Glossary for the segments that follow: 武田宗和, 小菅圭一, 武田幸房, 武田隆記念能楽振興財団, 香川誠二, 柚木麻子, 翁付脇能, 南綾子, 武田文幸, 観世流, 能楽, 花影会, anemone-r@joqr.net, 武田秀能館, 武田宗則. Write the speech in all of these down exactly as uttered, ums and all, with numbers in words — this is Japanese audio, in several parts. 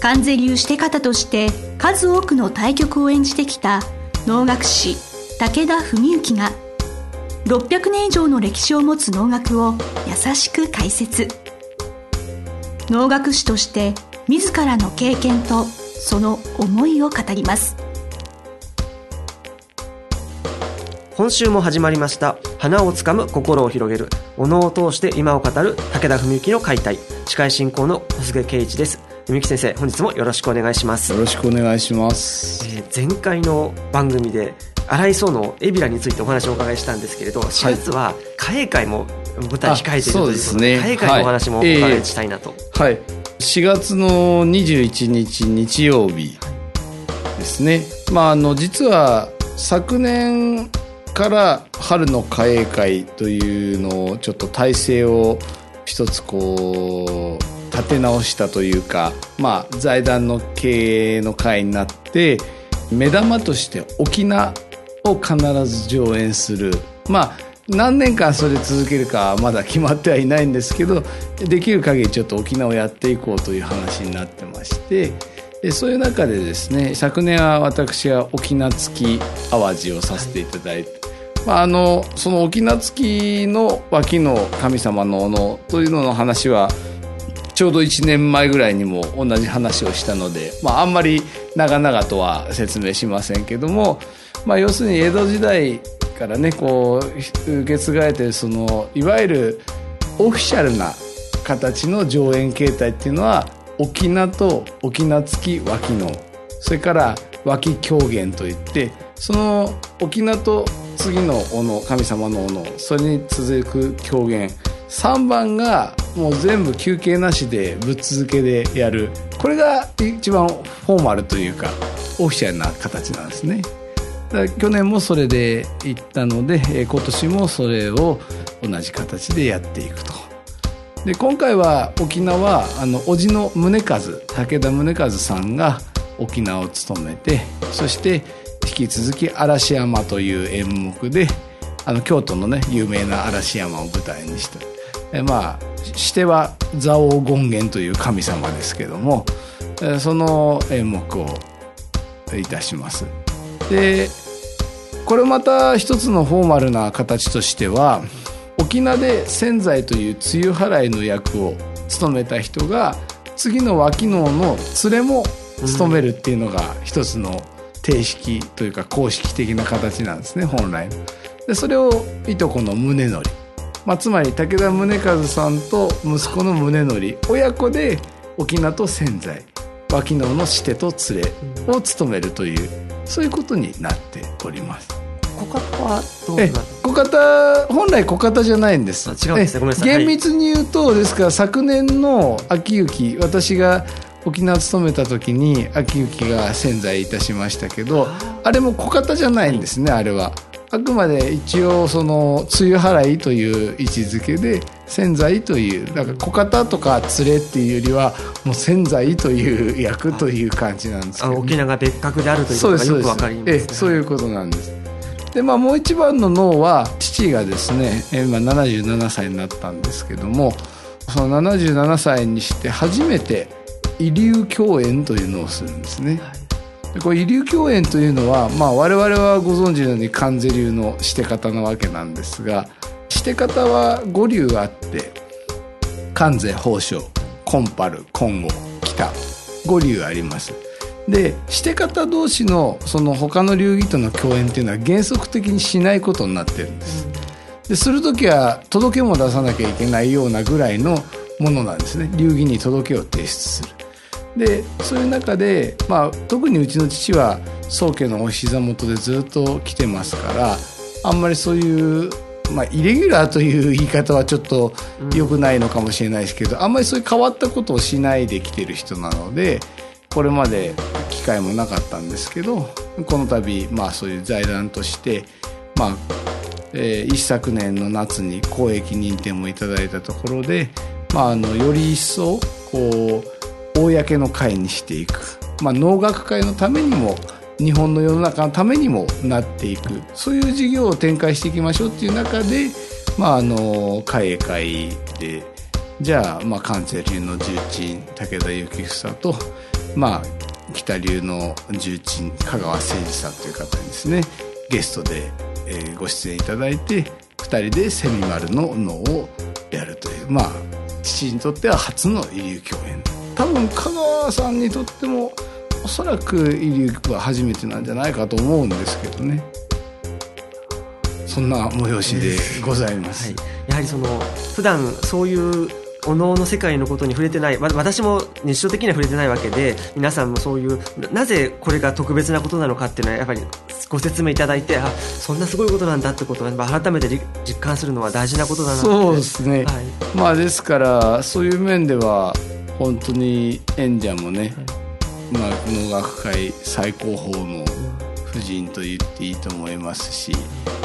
観世流シテ方として数多くの大曲を演じてきた能楽師武田文幸がろっぴゃくねん以上の歴史を持つ能楽を優しく解説。能楽師として自らの経験とその思いを語ります。今週も始まりました。花をつかむ心を広げる、お能を通して今を語る武田文幸の解体。司会進行の小菅圭一です。文幸先生、本日もよろしくお願いします。よろしくお願いします、えー、前回の番組で荒井荘の海老名についてお話をお伺いしたんですけれど、しがつは花会も舞台控えているということで、そうですね、花会のお話もお伺いしたいなと、はいえーはい、しがつのにじゅういちにち日曜日ですね、まあ、あの実は昨年から春の花影会というのをちょっと体制を一つこう立て直したというか、まあ、財団の経営の会になって、目玉として沖縄を必ず上演する、まあ、何年間それ続けるかまだ決まってはいないんですけど、できる限りちょっと沖縄をやっていこうという話になってまして、でそういう中でですね、昨年は私は沖縄月淡路をさせていただいて、まあ、あのその沖縄月の脇の神様のお能というのの話はちょうどいちねんまえぐらいにも同じ話をしたので、まあ、あんまり長々とは説明しませんけども、まあ、要するに江戸時代からねこう受け継がれているそのいわゆるオフィシャルな形の上演形態っていうのは、翁と翁付き脇能、それから脇狂言といって、その翁と次のおの神様のおの、それに続く狂言さんばんがもう全部休憩なしでぶっ続けでやる、これが一番フォーマルというかオフィシャルな形なんですね。だ去年もそれで行ったので、今年もそれを同じ形でやっていくと。で今回は沖縄、あの叔父の宗和、武田宗和さんが沖縄を務めて、そして引き続き嵐山という演目で、あの京都のね有名な嵐山を舞台にした、まあ、しては蔵王権現という神様ですけども、その演目をいたします。でこれまた一つのフォーマルな形としては、沖縄で千歳という梅雨払いの役を務めた人が次の脇能の連れも務めるっていうのが一つの定式というか公式的な形なんですね、本来で。それをいとこの宗則、まあ、つまり武田宗和さんと息子の宗則親子で翁と千歳、脇能のシテと連れを務めるという、そういうことになっております。小型はどうなる？小型、本来小型じゃないんです。違うんですね。ごめんなさい。厳密に言うと、ですから昨年の秋雪、私が沖縄を務めた時に秋雪が千歳いたしましたけど、あれも小型じゃないんですね、あれは。あくまで一応その梅雨払いという位置づけで千歳という、だから小型とか連れっていうよりはもう千歳という役という感じなんですけど、ね、沖縄が別格であるということがよくわかりますね。えそういうことなんです。で、まあ、もう一番の能は父がですね、今ななじゅうななさいになったんですけども、そのななじゅうななさいにして初めて遺留共演というのをするんですね、はい。これ遺留狂演というのは、まあ、我々はご存知のように観世流のシテ方なわけなんですが、シテ方はご流あって、観世、宝生、金春、金剛、北、ご流あります。でシテ方同士のその他の流儀との共演というのは原則的にしないことになってるんです。でするときは届けも出さなきゃいけないようなぐらいのものなんですね、流儀に届けを提出する。でそういう中で、まあ、特にうちの父は宗家のお膝元でずっと来てますから、あんまりそういう、まあ、イレギュラーという言い方はちょっと良くないのかもしれないですけど、あんまりそういう変わったことをしないで来てる人なので、これまで機会もなかったんですけど、この度、まあ、そういう財団として、まあえー、一昨年の夏に公益認定もいただいたところで、まあ、あのより一層こう公の会にしていく、まあ、能楽界のためにも日本の世の中のためにもなっていく、そういう事業を展開していきましょうっていう中で、まあ、あの会へ会でじゃあ、まあ、関西流の重鎮武田幸房と、まあ、北流の重鎮香川誠二さんという方にですねゲストで、えー、ご出演いただいてふたりでセミマルの能をやるという、まあ、父にとっては初の遺流共演、多分香川さんにとってもおそらく遺流は初めてなんじゃないかと思うんですけどね。そんな催しでございます、はい、やはりその普段そういうお能の世界のことに触れてない、私も日常的には触れてないわけで、皆さんもそういうなぜこれが特別なことなのかっていうのはやっぱりご説明いただいて、あ、そんなすごいことなんだってことを改めて実感するのは大事なことだなって。そうですね、はい、まあ、ですからそういう面では本当に演者もね、はい、まあ、能楽界最高峰の婦人と言っていいと思いますし、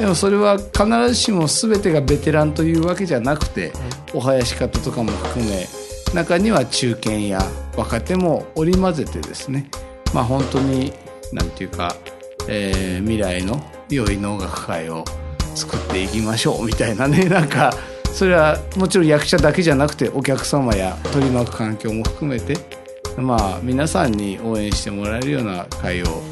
でもそれは必ずしも全てがベテランというわけじゃなくて、お囃子方とかも含め中には中堅や若手も織り交ぜてですね、まあ、本当になんていうか、えー、未来の良い能楽界を作っていきましょうみたいなね、なんかそれはもちろん役者だけじゃなくてお客様や取り巻く環境も含めて、まあ、皆さんに応援してもらえるような会を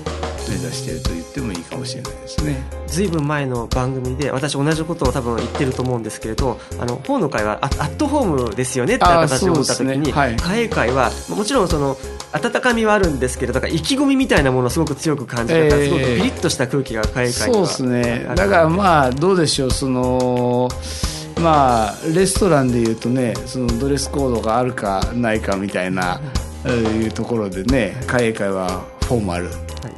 目指していると言ってもいいかもしれないですね。ずいぶん前の番組で私同じことを多分言ってると思うんですけれど、あの本の会はアットホームですよねって形を持った時に、会、ね、はい、会はもちろんその温かみはあるんですけれど、だから意気込みみたいなものをすごく強く感じた、えー、すごくピリッとした空気が会会はそうですね。だからまあどうでしょう、そのまあレストランでいうとね、そのドレスコードがあるかないかみたいな、うん、いうところでね、会会はフォーマル、はい、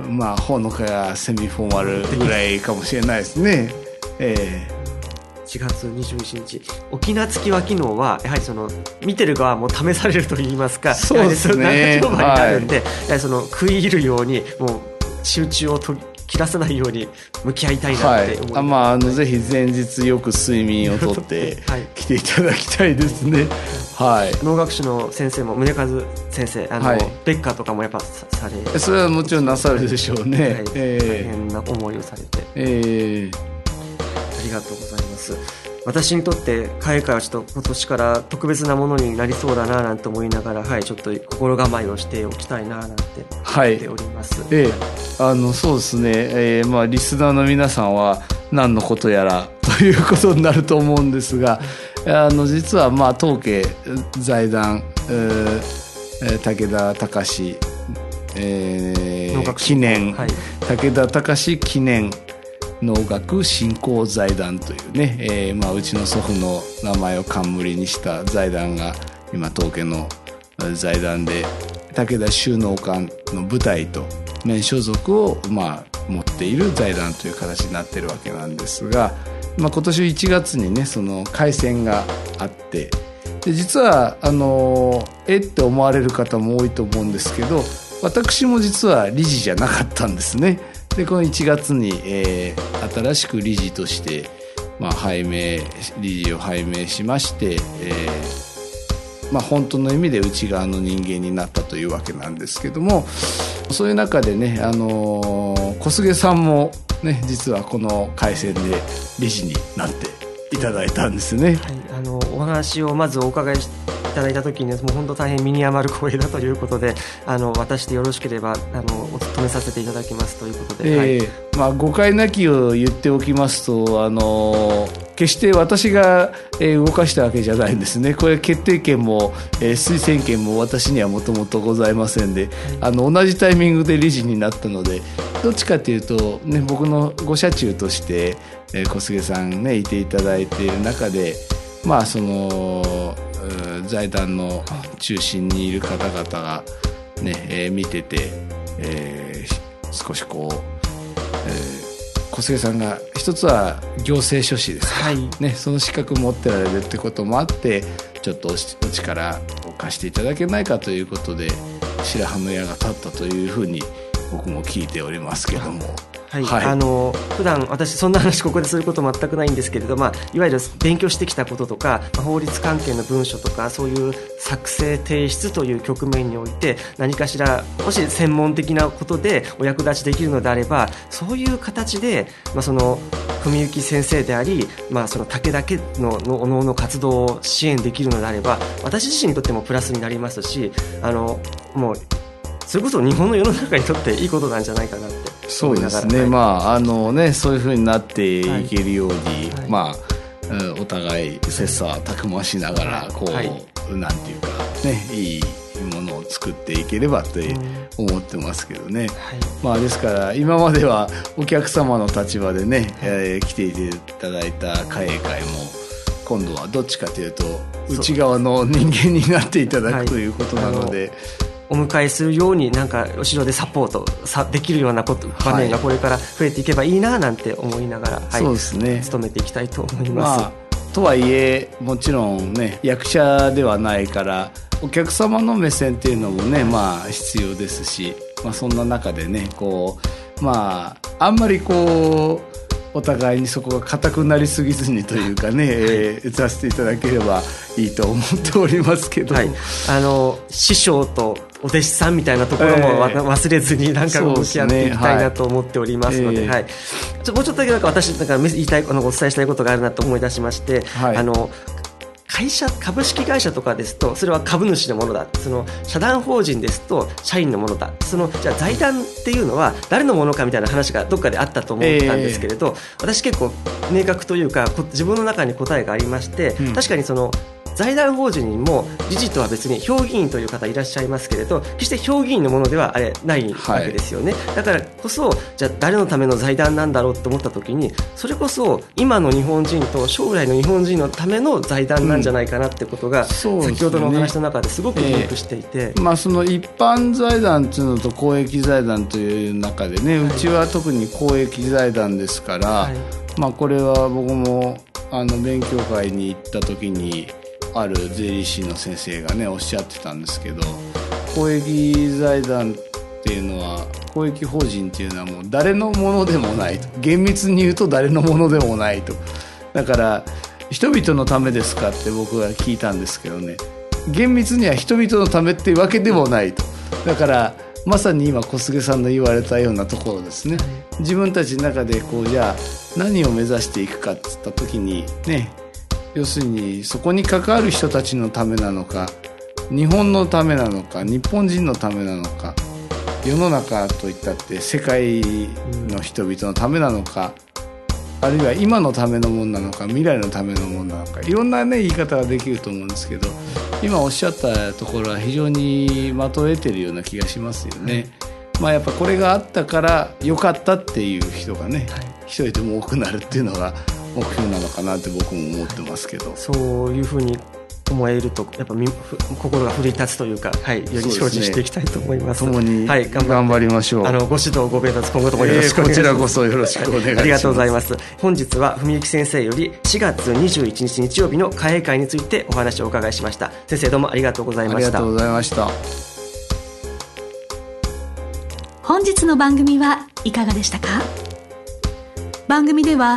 まあ本の会はセミフォーマルぐらいかもしれないですね。えー、しがつにじゅういちにち沖縄月は機能はやはりその見てる側も試されるといいますか、そうですね、評判になるんで、はい、その食い入るようにもう集中をと切らさないように向き合いたいなって思います、はい、まあ、あのぜひ前日よく睡眠をとって来ていただきたいですね。はいはい、能楽師の先生も宗和先生、あの、はい、ベッカーとかもやっぱされ、それはもちろんなさるでしょうね、はいはい、えー、大変な思いをされて、えー、ありがとうございます。私にとって会会はちょっと今年から特別なものになりそうだななんて思いながら、はい、ちょっと心構えをしておきたいななんて思っております、はい、えー、あのそうですね、えーまあ、リスナーの皆さんは何のことやらということになると思うんですが、あの実はまあ当家財団、えー、武田隆、えー、記念、はい、武田隆記念能楽振興財団というね、えーまあ、うちの祖父の名前を冠にした財団が今当家の財団で、武田秀能館の舞台と面所属を、まあ、持っている財団という形になっているわけなんですが、まあ、今年いちがつにねその開戦があって、で実はあのえって思われる方も多いと思うんですけど、私も実は理事じゃなかったんですね。でこのいちがつに、えー、新しく理事として、まあ、拝命理事を拝命しまして、えーまあ、本当の意味で内側の人間になったというわけなんですけども、そういう中でね、あのー、小菅さんも、ね、実はこの会見で理事になっていただいたんですね、はい、あのお話をまずお伺いしていただいた時に、もう本当大変身に余る光栄だということで、あの私でよろしければあのお勤めさせていただきますということで、えーはい、まあ、誤解なきを言っておきますと、あの決して私が、えー、動かしたわけじゃないんですね。これ決定権も、えー、推薦権も私にはもともとございませんで、あの同じタイミングで理事になったので、どっちかというと、ね、僕のご社中として、えー、小菅さんねいていただいている中で、まあその財団の中心にいる方々が、ね、えー、見てて、えー、少しこう、えー、小菅さんが一つは行政書士ですから、はいね、その資格持ってられるってこともあって、ちょっとお力を貸していただけないかということで、白羽の矢が立ったというふうに僕も聞いておりますけども、はいはい、あの普段私そんな話ここですること全くないんですけれど、まあ、いわゆる勉強してきたこととか法律関係の文書とかそういう作成提出という局面において何かしらもし専門的なことでお役立ちできるのであればそういう形で、まあ、その文幸先生であり、まあ、その武田家のおのおの活動を支援できるのであれば私自身にとってもプラスになりますし、あのもうそれこそ日本の世の中にとっていいことなんじゃないかなって思いながら。そうですね、まああのね、そういう風になっていけるように、はいはい、まあお互い切磋琢磨しながらこう、はい、なんていうかね、いいものを作っていければって思ってますけどね、はい、まあですから今まではお客様の立場でね、はい、えー、来ていただいた会議会も今度はどっちかというと内側の人間になっていただく、はい、ということなので、お迎えするようになんか後ろでサポートさできるようなこと場面がこれから増えていけばいいななんて思いながら、はい、そうですね、努めていきたいと思います、まあ、とはいえもちろんね役者ではないからお客様の目線っていうのもね、まあ、必要ですし、まあ、そんな中でねこう、まあ、あんまりこうお互いにそこが固くなりすぎずにというかね、えー、させていただければいいと思っておりますけど、はい、あの師匠とお弟子さんみたいなところも、えー、忘れずになんか向き合っていきたいなと思っておりますので、はい、えーはい、ちょもうちょっとだけなんか私なんか言いたいあのお伝えしたいことがあるなと思い出しまして、はい、あの会社株式会社とかですとそれは株主のものだ、その社団法人ですと社員のものだ、そのじゃあ財団っていうのは誰のものかみたいな話がどっかであったと思ったんですけれど、えー、私結構明確というか自分の中に答えがありまして、うん、確かにその財団法人にも理事とは別に評議員という方いらっしゃいますけれど決して評議員のものではあれないわけですよね、はい、だからこそじゃあ誰のための財団なんだろうと思った時にそれこそ今の日本人と将来の日本人のための財団なんじゃないかなってことが、うん、そうですね、先ほどのお話の中ですごくリンクしていて、えーまあ、その一般財団というのと公益財団という中でね、はいうちは特に公益財団ですから、はい、まあ、これは僕もあの勉強会に行った時にある税理士の先生がねおっしゃってたんですけど、公益財団っていうのは公益法人っていうのはもう誰のものでもないと、厳密に言うと誰のものでもないと、だから人々のためですかって僕は聞いたんですけどね、厳密には人々のためっていうわけでもないと、だからまさに今小菅さんの言われたようなところですね、自分たちの中でこうじゃあ何を目指していくかって言った時にね、要するにそこに関わる人たちのためなのか、日本のためなのか、日本人のためなのか、世の中といったって世界の人々のためなのか、あるいは今のためのものなのか、未来のためのものなのか、いろんなね言い方ができると思うんですけど、今おっしゃったところは非常にまとえてるような気がしますよね、うん、まあやっぱこれがあったから良かったっていう人がね、はい、一人でも多くなるっていうのが目標なのかなって僕も思ってますけど、はい、そういうふうに思えるとやっぱ心が奮い立つというか、はい、より精進していきたいと思います。共に、はい、頑張頑張りましょう。あのご指導ご鞭撻今後ともよろしくお願いします、えー、こちらこそよろしくお願いします、はい、ありがとうございます。本日は文幸先生よりしがつにじゅういちにち日曜日の開会についてお話をお伺いしました。先生どうもありがとうございました。ありがとうございました。本日の番組はいかがでしたか。番組では